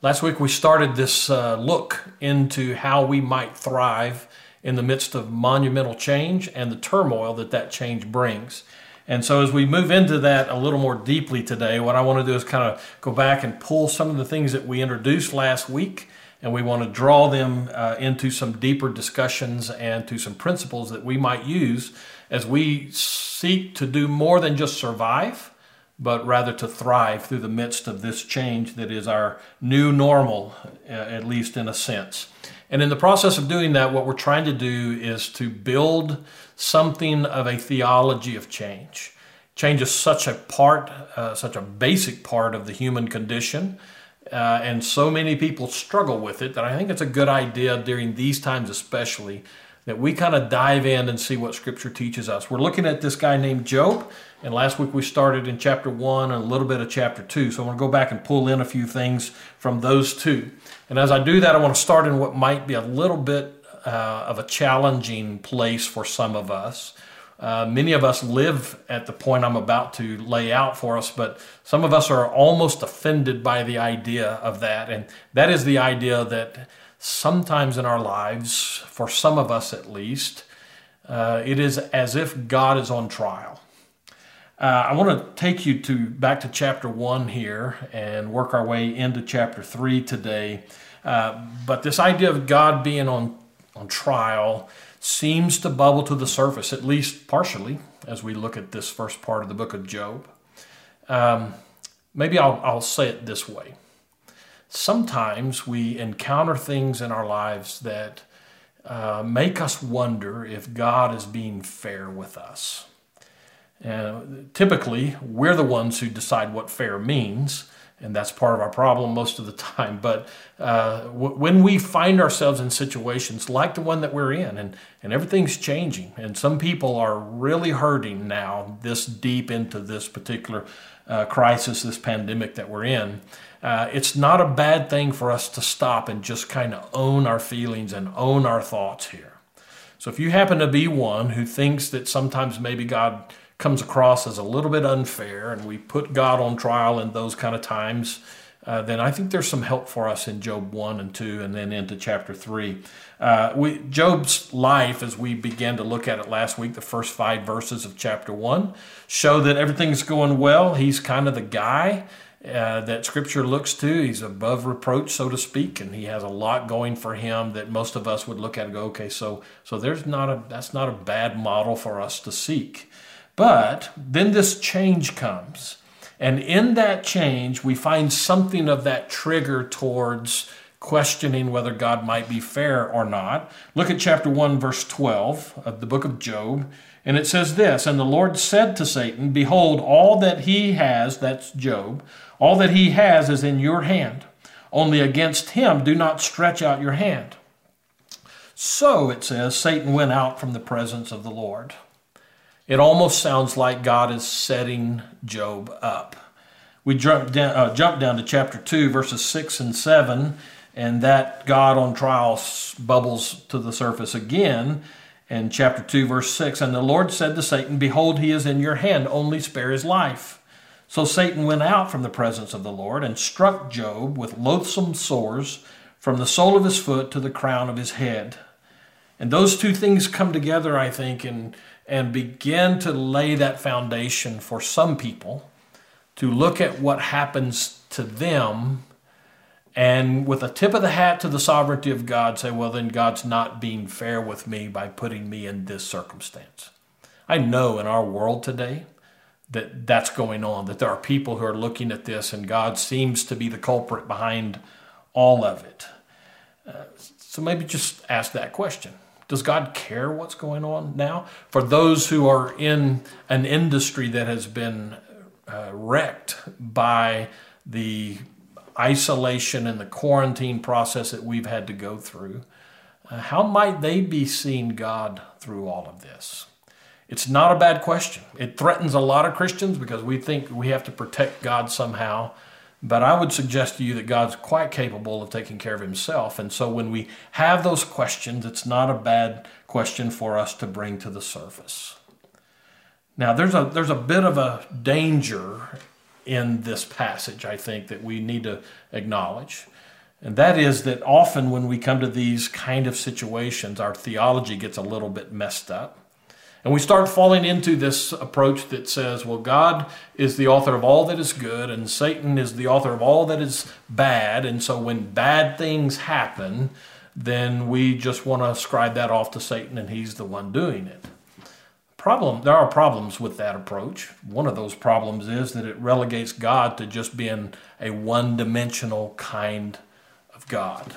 Last week we started this look into how we might thrive in the midst of monumental change and the turmoil that that change brings. And so as we move into that a little more deeply today, what I want to do is kind of go back and pull some of the things that we introduced last week, and we want to draw them into some deeper discussions and to some principles that we might use as we seek to do more than just survive, but rather to thrive through the midst of this change that is our new normal, at least in a sense. And in the process of doing that, what we're trying to do is to build something of a theology of change. Change is such a part, such a basic part of the human condition, and so many people struggle with it that I think it's a good idea during these times especially that we kind of dive in and see what Scripture teaches us. We're looking at this guy named Job, and last week we started in chapter 1 and a little bit of chapter 2, so I want to go back and pull in a few things from those two. And as I do that, I want to start in what might be a little bit of a challenging place for some of us. Many of us live at the point I'm about to lay out for us, but some of us are almost offended by the idea of that, and that is the idea that sometimes in our lives, for some of us at least, it is as if God is on trial. I want to take you back to chapter 1 here and work our way into chapter 3 today. But this idea of God being on trial seems to bubble to the surface, at least partially, as we look at this first part of the book of Job. Maybe I'll say it this way. Sometimes we encounter things in our lives that make us wonder if God is being fair with us. Typically, we're the ones who decide what fair means, and that's part of our problem most of the time. But when we find ourselves in situations like the one that we're in, and everything's changing, and some people are really hurting now this deep into this particular crisis, this pandemic that we're in, it's not a bad thing for us to stop and just kind of own our feelings and own our thoughts here. So if you happen to be one who thinks that sometimes maybe God comes across as a little bit unfair and we put God on trial in those kind of times, then I think there's some help for us in Job 1 and 2 and then into chapter 3. Job's life, as we began to look at it last week, the first 5 verses of chapter 1, show that everything's going well. He's kind of the guy that Scripture looks to. He's above reproach, so to speak, and he has a lot going for him that most of us would look at and go, okay, so that's not a bad model for us to seek. But then this change comes, and in that change, we find something of that trigger towards questioning whether God might be fair or not. Look at chapter 1, verse 12 of the book of Job, and it says this, "And the Lord said to Satan, Behold, all that he has," that's Job, "all that he has is in your hand. Only against him do not stretch out your hand." So, it says, Satan went out from the presence of the Lord. It almost sounds like God is setting Job up. We jump down to chapter 2, verses 6 and 7, and that God on trial bubbles to the surface again. And chapter 2, verse 6, "And the Lord said to Satan, Behold, he is in your hand, only spare his life. So Satan went out from the presence of the Lord and struck Job with loathsome sores from the sole of his foot to the crown of his head." And those two things come together, I think, and begin to lay that foundation for some people to look at what happens to them and with a tip of the hat to the sovereignty of God say, well, then God's not being fair with me by putting me in this circumstance. I know in our world today that that's going on, that there are people who are looking at this and God seems to be the culprit behind all of it. So maybe just ask that question. Does God care what's going on now? For those who are in an industry that has been wrecked by the isolation and the quarantine process that we've had to go through, how might they be seeing God through all of this? It's not a bad question. It threatens a lot of Christians because we think we have to protect God somehow. But I would suggest to you that God's quite capable of taking care of himself. And so when we have those questions, it's not a bad question for us to bring to the surface. Now, there's a bit of a danger in this passage, I think, that we need to acknowledge. And that is that often when we come to these kind of situations, our theology gets a little bit messed up. And we start falling into this approach that says, well, God is the author of all that is good, and Satan is the author of all that is bad. And so when bad things happen, then we just want to ascribe that off to Satan, and he's the one doing it. There are problems with that approach. One of those problems is that it relegates God to just being a one-dimensional kind of God.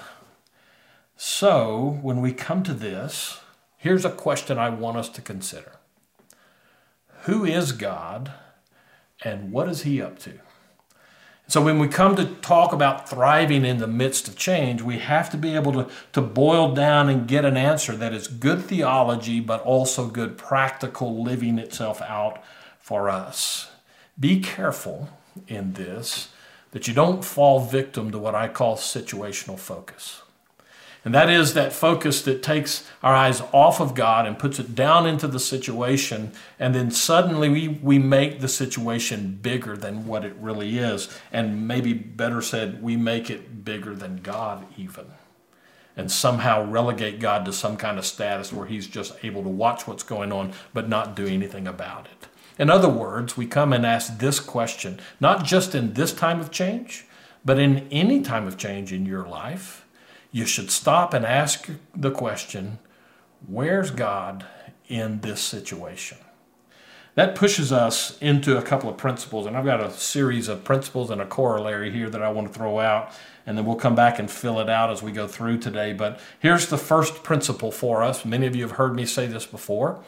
So when we come to this, here's a question I want us to consider. Who is God, and what is he up to? So when we come to talk about thriving in the midst of change, we have to be able to boil down and get an answer that is good theology, but also good practical living itself out for us. Be careful in this that you don't fall victim to what I call situational focus. And that is that focus that takes our eyes off of God and puts it down into the situation, and then suddenly we make the situation bigger than what it really is, and maybe better said, we make it bigger than God even, and somehow relegate God to some kind of status where he's just able to watch what's going on but not do anything about it. In other words, we come and ask this question, not just in this time of change, but in any time of change in your life. You should stop and ask the question, where's God in this situation? That pushes us into a couple of principles, and I've got a series of principles and a corollary here that I want to throw out, and then we'll come back and fill it out as we go through today. But here's the first principle for us. Many of you have heard me say this before,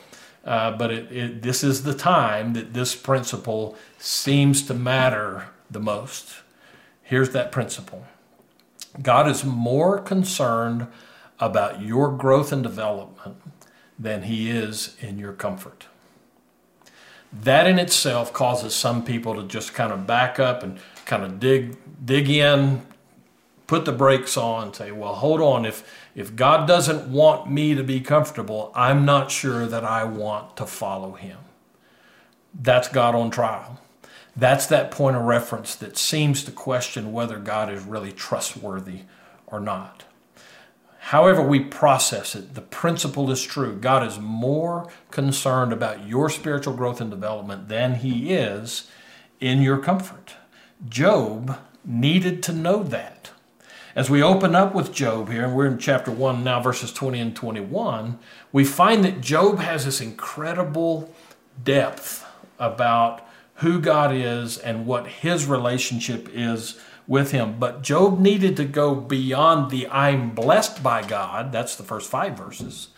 but this is the time that this principle seems to matter the most. Here's that principle. God is more concerned about your growth and development than he is in your comfort. That in itself causes some people to just kind of back up and kind of dig in, put the brakes on, and say, well, hold on, if God doesn't want me to be comfortable, I'm not sure that I want to follow him. That's God on trial. That's that point of reference that seems to question whether God is really trustworthy or not. However we process it, the principle is true. God is more concerned about your spiritual growth and development than he is in your comfort. Job needed to know that. As we open up with Job here, and we're in chapter 1 now, verses 20 and 21, we find that Job has this incredible depth about who God is and what his relationship is with him. But Job needed to go beyond the I'm blessed by God, that's the first 5 verses,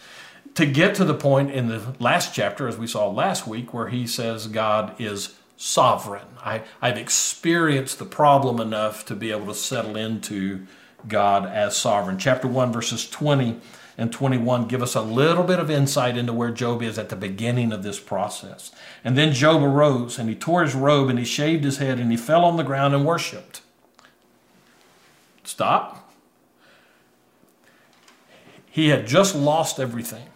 to get to the point in the last chapter, as we saw last week, where he says God is sovereign. I've experienced the problem enough to be able to settle into God as sovereign. Chapter 1, verses 20 and 21 give us a little bit of insight into where Job is at the beginning of this process. And then Job arose, and he tore his robe, and he shaved his head, and he fell on the ground and worshiped. Stop. He had just lost everything.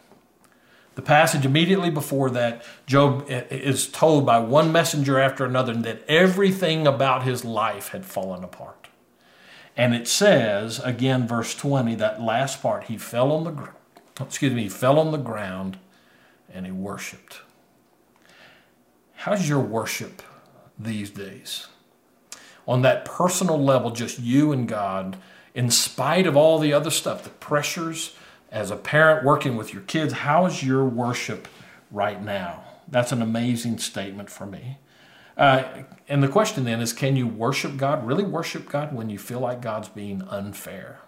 The passage immediately before that, Job is told by one messenger after another that everything about his life had fallen apart. And it says, again, verse 20, that last part, he fell on the ground and he worshiped. How's your worship these days? On that personal level, just you and God, in spite of all the other stuff, the pressures as a parent working with your kids, how is your worship right now? That's an amazing statement for me. And the question then is, can you worship God, really worship God, when you feel like God's being unfair?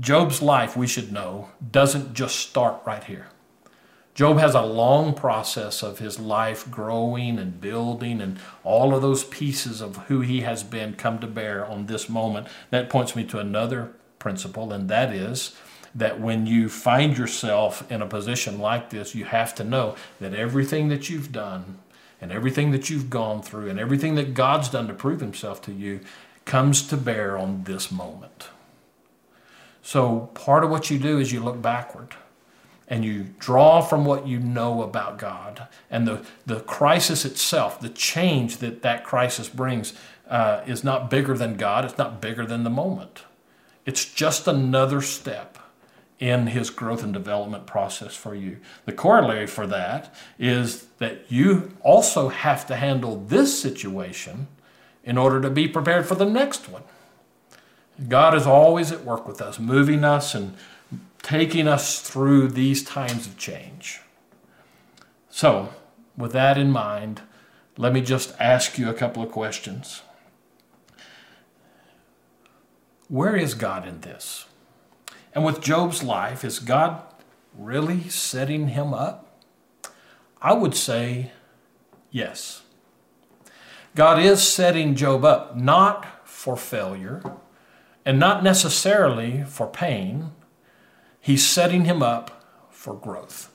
Job's life, we should know, doesn't just start right here. Job has a long process of his life growing and building, and all of those pieces of who he has been come to bear on this moment. That points me to another principle, and that is that when you find yourself in a position like this, you have to know that everything that you've done and everything that you've gone through and everything that God's done to prove himself to you comes to bear on this moment. So part of what you do is you look backward and you draw from what you know about God and the crisis itself, the change that that crisis brings is not bigger than God. It's not bigger than the moment. It's just another step in his growth and development process for you. The corollary for that is that you also have to handle this situation in order to be prepared for the next one. God is always at work with us, moving us and taking us through these times of change. So, with that in mind, let me just ask you a couple of questions. Where is God in this? And with Job's life, is God really setting him up? I would say yes. God is setting Job up, not for failure and not necessarily for pain. He's setting him up for growth.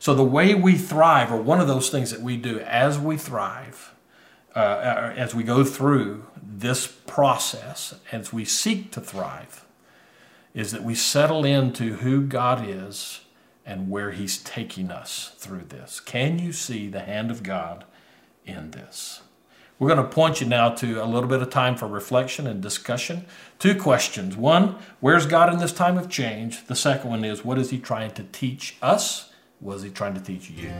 So the way we thrive, or one of those things that we do as we thrive, as we go through this process, as we seek to thrive, is that we settle into who God is and where he's taking us through this. Can you see the hand of God in this? We're going to point you now to a little bit of time for reflection and discussion. Two questions. One, where's God in this time of change? The second one is, what is he trying to teach us? What is he trying to teach you?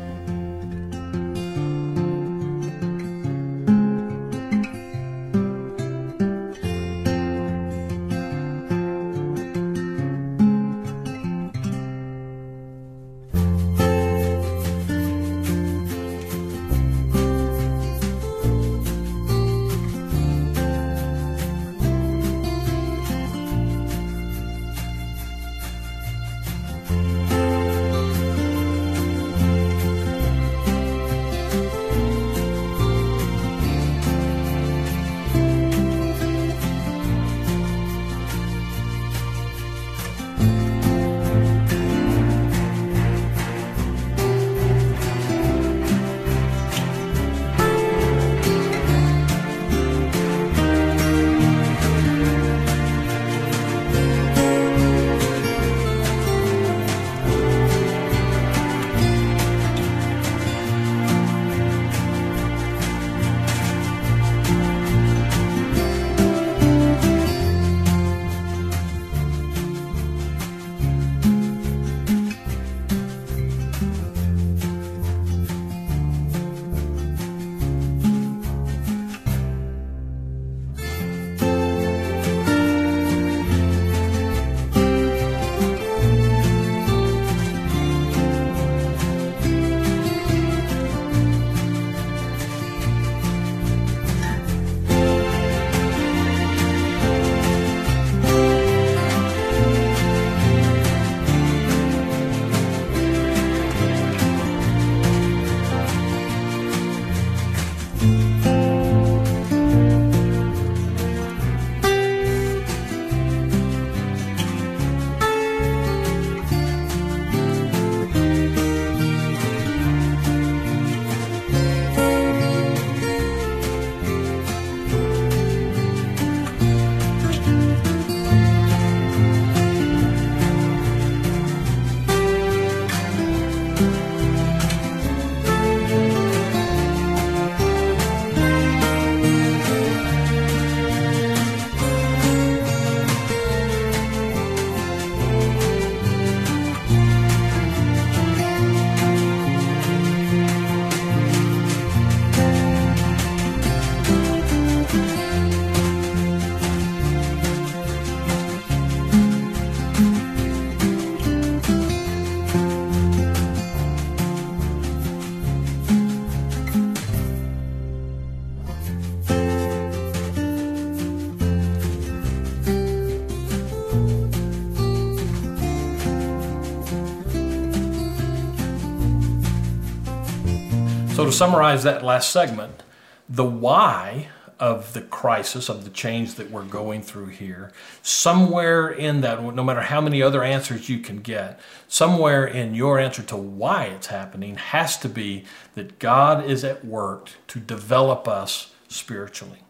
So to summarize that last segment, the why of the crisis, of the change that we're going through here, somewhere in that, no matter how many other answers you can get, somewhere in your answer to why it's happening has to be that God is at work to develop us spiritually.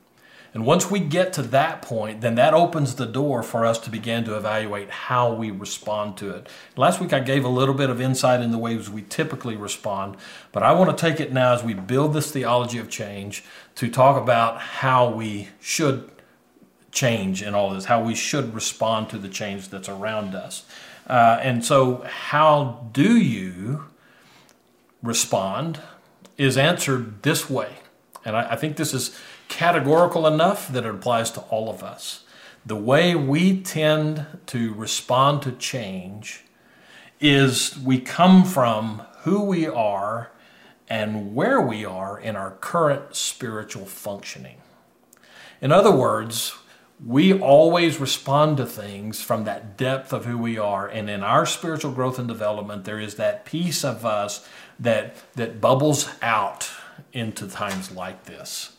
And once we get to that point, then that opens the door for us to begin to evaluate how we respond to it. Last week I gave a little bit of insight in the ways we typically respond, but I want to take it now as we build this theology of change to talk about how we should change in all this, how we should respond to the change that's around us. And so how do you respond is answered this way. And I think this is categorical enough that it applies to all of us. The way we tend to respond to change is we come from who we are and where we are in our current spiritual functioning. In other words, we always respond to things from that depth of who we are. And in our spiritual growth and development, there is that piece of us that bubbles out into times like this.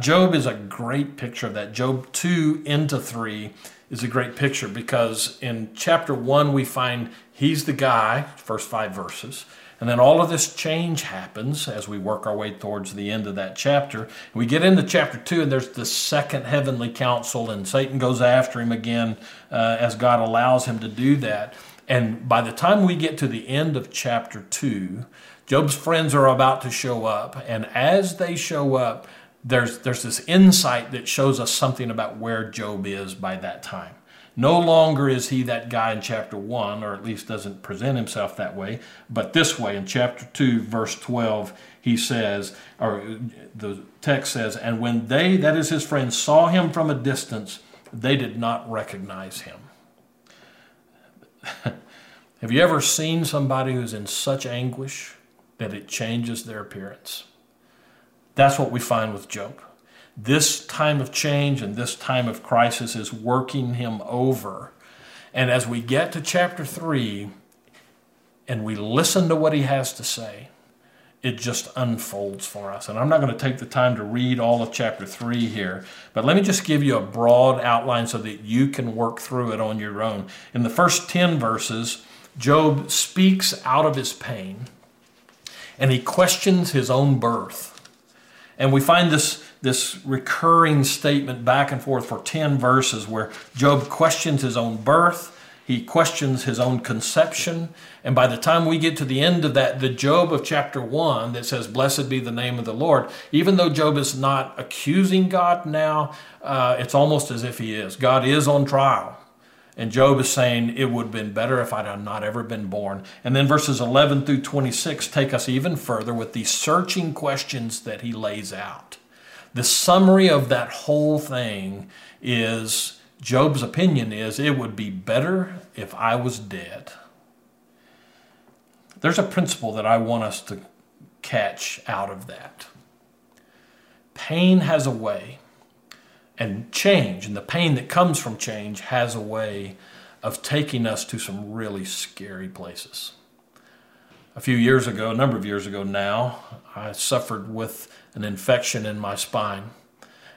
Job is a great picture of that. Job 2 into 3 is a great picture because in chapter 1 we find he's the guy, first 5 verses, and then all of this change happens as we work our way towards the end of that chapter. We get into chapter 2 and there's the second heavenly council and Satan goes after him again as God allows him to do that. And by the time we get to the end of chapter 2, Job's friends are about to show up, and as they show up, there's this insight that shows us something about where Job is by that time. No longer is he that guy in chapter 1, or at least doesn't present himself that way, but this way in chapter 2, verse 12, he says, or the text says, "And when they," that is his friends, "saw him from a distance, they did not recognize him." Have you ever seen somebody who's in such anguish that it changes their appearance? That's what we find with Job. This time of change and this time of crisis is working him over. And as we get to chapter 3 and we listen to what he has to say, it just unfolds for us. And I'm not going to take the time to read all of chapter 3 here, but let me just give you a broad outline so that you can work through it on your own. In the first 10 verses, Job speaks out of his pain and he questions his own birth. And we find this recurring statement back and forth for 10 verses where Job questions his own birth, he questions his own conception, and by the time we get to the end of that, the Job of chapter 1 that says, "Blessed be the name of the Lord," even though Job is not accusing God now, it's almost as if he is. God is on trial. And Job is saying, it would have been better if I had not ever been born. And then verses 11 through 26 take us even further with these searching questions that he lays out. The summary of that whole thing is, Job's opinion is, it would be better if I was dead. There's a principle that I want us to catch out of that. Pain has a way. And change, and the pain that comes from change, has a way of taking us to some really scary places. A number of years ago now, I suffered with an infection in my spine.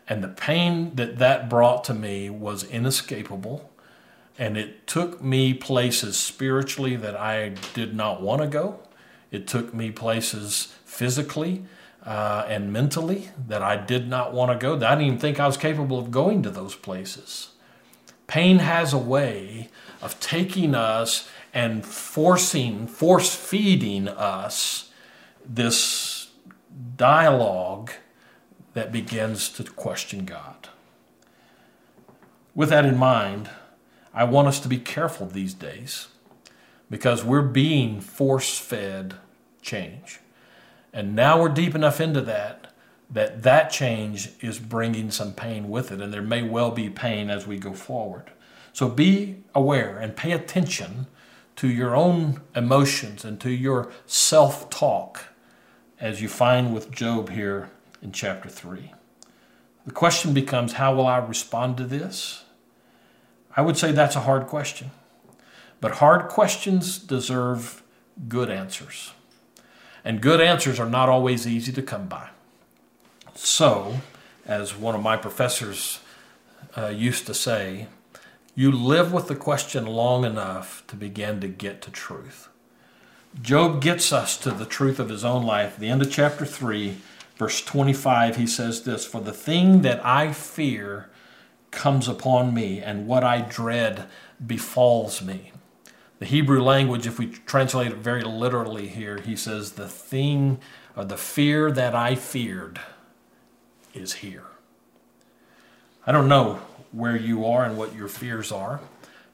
And the pain that brought to me was inescapable. And it took me places spiritually that I did not want to go. It took me places physically and mentally that I did not want to go. I didn't even think I was capable of going to those places. Pain has a way of taking us and force-feeding us this dialogue that begins to question God. With that in mind, I want us to be careful these days because we're being force-fed change. And now we're deep enough into that change is bringing some pain with it. And there may well be pain as we go forward. So be aware and pay attention to your own emotions and to your self-talk, as you find with Job here in chapter 3. The question becomes, how will I respond to this? I would say that's a hard question. But hard questions deserve good answers. And good answers are not always easy to come by. So, as one of my professors used to say, you live with the question long enough to begin to get to truth. Job gets us to the truth of his own life. At the end of chapter 3, Verse 25, he says this, "For the thing that I fear comes upon me, and what I dread befalls me." The Hebrew language, if we translate it very literally here, he says, the thing or the fear that I feared is here. I don't know where you are and what your fears are.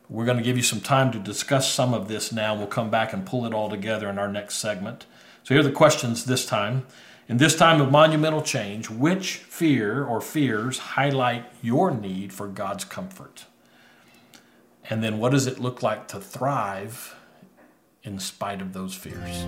We're going to give you some time to discuss some of this now. We'll come back and pull it all together in our next segment. So here are the questions this time. In this time of monumental change, which fear or fears highlight your need for God's comfort? And then what does it look like to thrive in spite of those fears?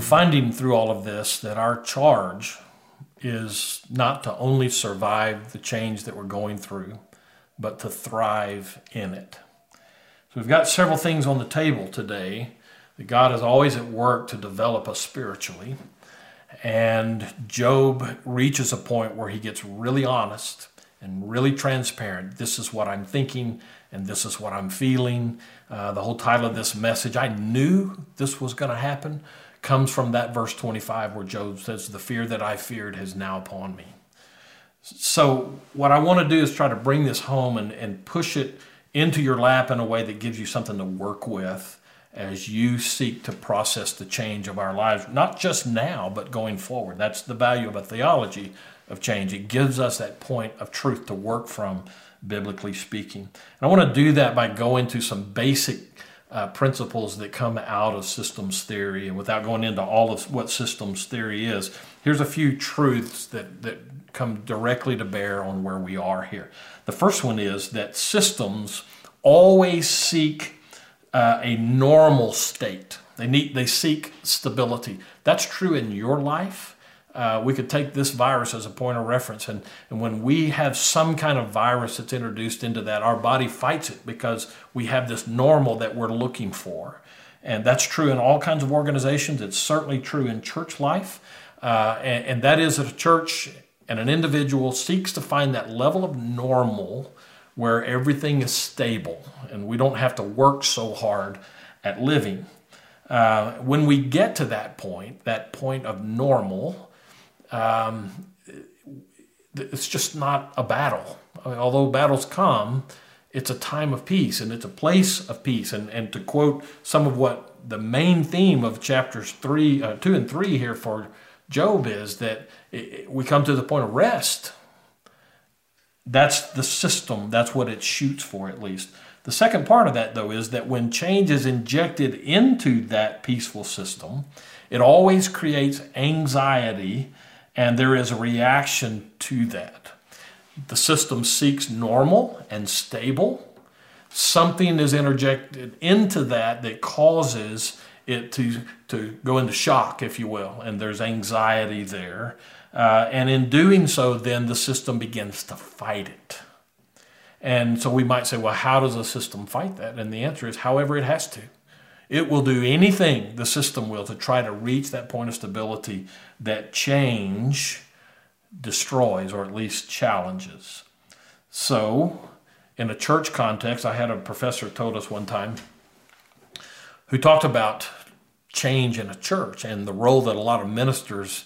Finding through all of this that our charge is not to only survive the change that we're going through, but to thrive in it. So we've got several things on the table today that God is always at work to develop us spiritually. And Job reaches a point where he gets really honest and really transparent. This is what I'm thinking and this is what I'm feeling. The whole title of this message, I knew this was going to happen, comes from that verse 25 where Job says, the fear that I feared is now upon me. So what I want to do is try to bring this home and push it into your lap in a way that gives you something to work with as you seek to process the change of our lives, not just now, but going forward. That's the value of a theology of change. It gives us that point of truth to work from, biblically speaking. And I want to do that by going to some basic principles that come out of systems theory, and without going into all of what systems theory is, here's a few truths that come directly to bear on where we are here. The first one is that systems always seek a normal state. They seek stability. That's true in your life. we could take this virus as a point of reference. And when we have some kind of virus that's introduced into that, our body fights it because we have this normal that we're looking for. And that's true in all kinds of organizations. It's certainly true in church life. And that is that a church and an individual seeks to find that level of normal where everything is stable and we don't have to work so hard at living. When we get to that point of normal, it's just not a battle. I mean, although battles come, it's a time of peace and it's a place of peace. And to quote some of what the main theme of chapters 2 and 3 here for Job is, that we come to the point of rest. That's the system. That's what it shoots for, at least. The second part of that, though, is that when change is injected into that peaceful system, it always creates anxiety, and there is a reaction to that. The system seeks normal and stable. Something is interjected into that that causes it to go into shock, if you will, and there's anxiety there. And in doing so, then the system begins to fight it. And so we might say, well, how does a system fight that? And the answer is however it has to. It will do anything, the system will, to try to reach that point of stability that change destroys or at least challenges. So in a church context, I had a professor told us one time who talked about change in a church and the role that a lot of ministers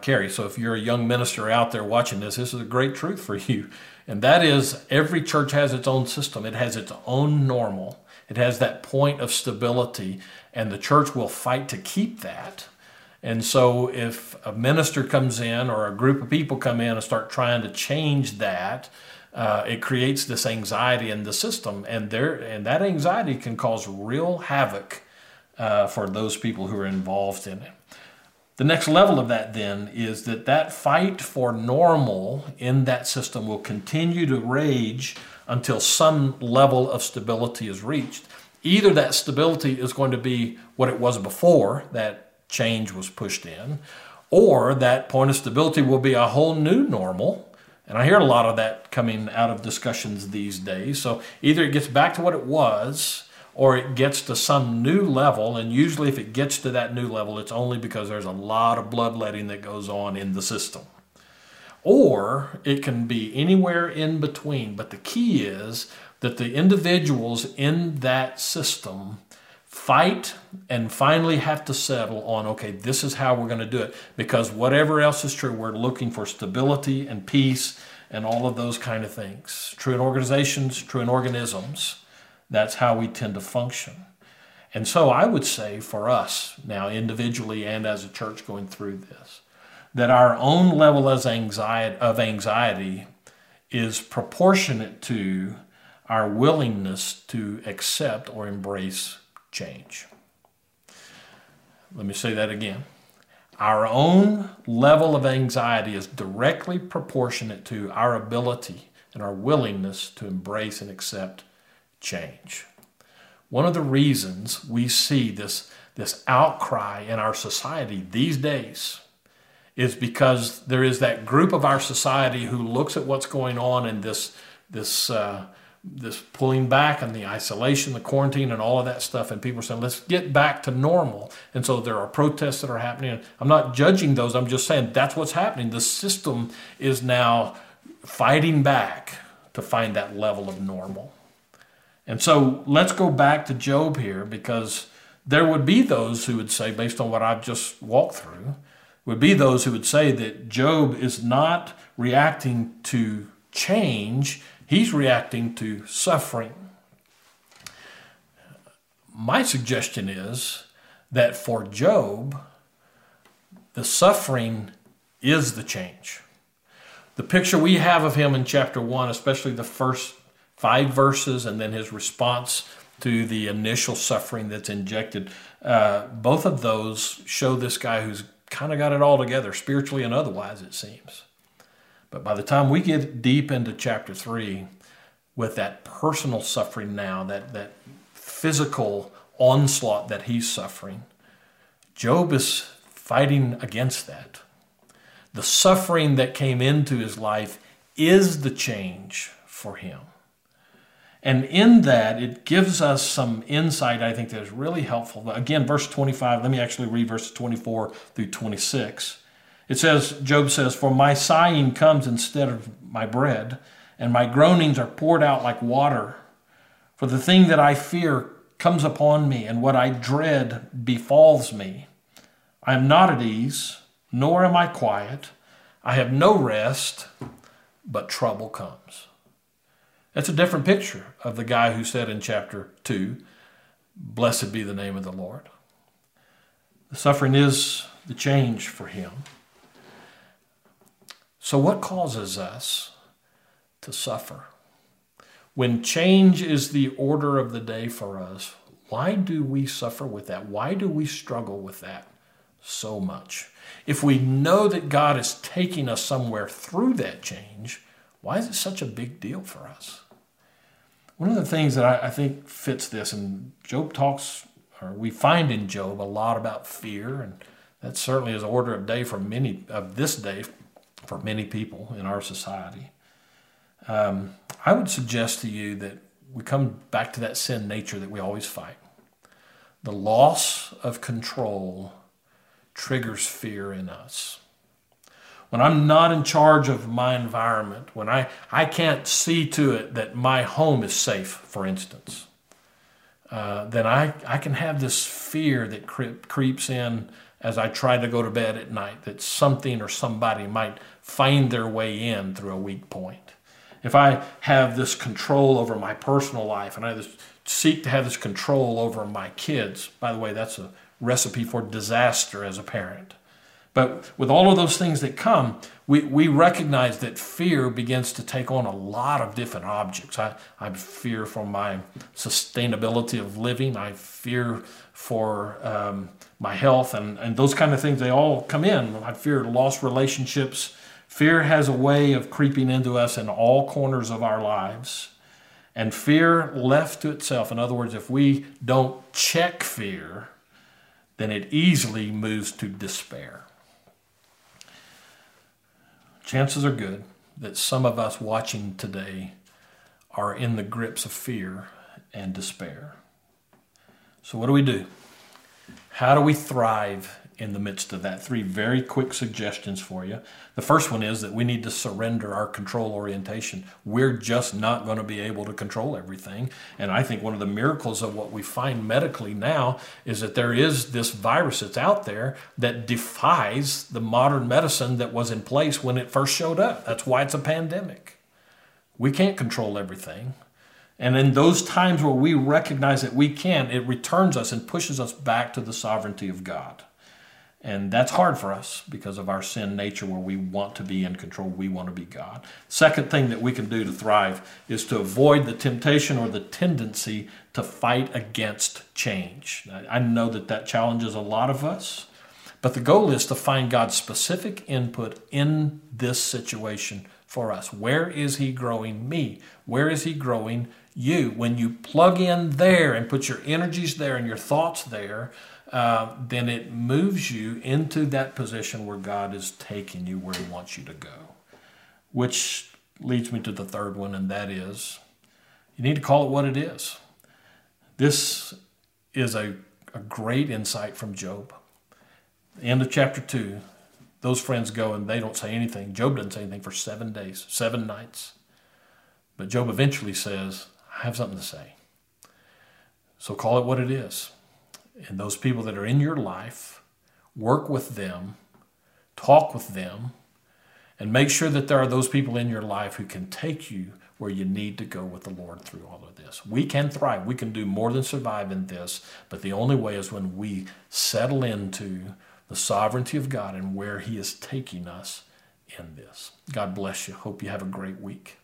carry. So if you're a young minister out there watching this, this is a great truth for you. And that is, every church has its own system. It has its own normal. It has that point of stability, and the church will fight to keep that. And so if a minister comes in or a group of people come in and start trying to change that, it creates this anxiety in the system. And that anxiety can cause real havoc for those people who are involved in it. The next level of that then is that that fight for normal in that system will continue to rage until some level of stability is reached. Either that stability is going to be what it was before that change was pushed in, or that point of stability will be a whole new normal. And I hear a lot of that coming out of discussions these days. So either it gets back to what it was, or it gets to some new level, and usually if it gets to that new level, it's only because there's a lot of bloodletting that goes on in the system. Or it can be anywhere in between, but the key is that the individuals in that system fight and finally have to settle on, okay, this is how we're going to do it, because whatever else is true, we're looking for stability and peace and all of those kind of things. True in organizations, true in organisms. That's how we tend to function. And so I would say for us now individually and as a church going through this, that our own level of anxiety is proportionate to our willingness to accept or embrace change. Let me say that again. Our own level of anxiety is directly proportionate to our ability and our willingness to embrace and accept change. One of the reasons we see this outcry in our society these days is because there is that group of our society who looks at what's going on in this pulling back and the isolation, the quarantine, and all of that stuff, and people are saying, let's get back to normal. And so there are protests that are happening. I'm not judging those. I'm just saying that's what's happening. The system is now fighting back to find that level of normal. And so let's go back to Job here, because there would be those who would say, based on what I've just walked through, would be those who would say that Job is not reacting to change, he's reacting to suffering. My suggestion is that for Job, the suffering is the change. The picture we have of him in chapter 1, especially the first 5 verses, and then his response to the initial suffering that's injected. Both of those show this guy who's kind of got it all together, spiritually and otherwise, it seems. But by the time we get deep into chapter 3, with that personal suffering now, that physical onslaught that he's suffering, Job is fighting against that. The suffering that came into his life is the change for him. And in that, it gives us some insight, I think, that is really helpful. Again, verse 25, let me actually read verses 24 through 26. It says, Job says, "For my sighing comes instead of my bread, and my groanings are poured out like water. For the thing that I fear comes upon me, and what I dread befalls me. I am not at ease, nor am I quiet. I have no rest, but trouble comes." That's a different picture of the guy who said in chapter 2, "Blessed be the name of the Lord." The suffering is the change for him. So what causes us to suffer? When change is the order of the day for us, why do we suffer with that? Why do we struggle with that so much? If we know that God is taking us somewhere through that change, why is it such a big deal for us? One of the things that I think fits this, and Job talks, or we find in Job a lot about fear, and that certainly is order of day for many of this day for many people in our society. I would suggest to you that we come back to that sin nature that we always fight. The loss of control triggers fear in us. When I'm not in charge of my environment, when I can't see to it that my home is safe, for instance, then I can have this fear that creeps in as I try to go to bed at night, that something or somebody might find their way in through a weak point. If I have this control over my personal life and seek to have this control over my kids, by the way, that's a recipe for disaster as a parent. But with all of those things that come, we recognize that fear begins to take on a lot of different objects. I fear for my sustainability of living. I fear for my health and those kind of things. They all come in. I fear lost relationships. Fear has a way of creeping into us in all corners of our lives. And fear left to itself, in other words, if we don't check fear, then it easily moves to despair. Chances are good that some of us watching today are in the grips of fear and despair. So what do we do? How do we thrive in the midst of that? Three very quick suggestions for you. The first one is that we need to surrender our control orientation. We're just not going to be able to control everything. And I think one of the miracles of what we find medically now is that there is this virus that's out there that defies the modern medicine that was in place when it first showed up. That's why it's a pandemic. We can't control everything. And in those times where we recognize that we can, it returns us and pushes us back to the sovereignty of God. And that's hard for us because of our sin nature where we want to be in control. We want to be God. Second thing that we can do to thrive is to avoid the temptation or the tendency to fight against change. I know that challenges a lot of us, but the goal is to find God's specific input in this situation for us. Where is he growing me? Where is he growing you? When you plug in there and put your energies there and your thoughts there, then it moves you into that position where God is taking you, where he wants you to go. Which leads me to the third one, and that is, you need to call it what it is. This is a great insight from Job. End of chapter 2, those friends go and they don't say anything. Job doesn't say anything for 7 days, 7 nights. But Job eventually says, I have something to say. So call it what it is. And those people that are in your life, work with them, talk with them, and make sure that there are those people in your life who can take you where you need to go with the Lord through all of this. We can thrive. We can do more than survive in this, but the only way is when we settle into the sovereignty of God and where he is taking us in this. God bless you. Hope you have a great week.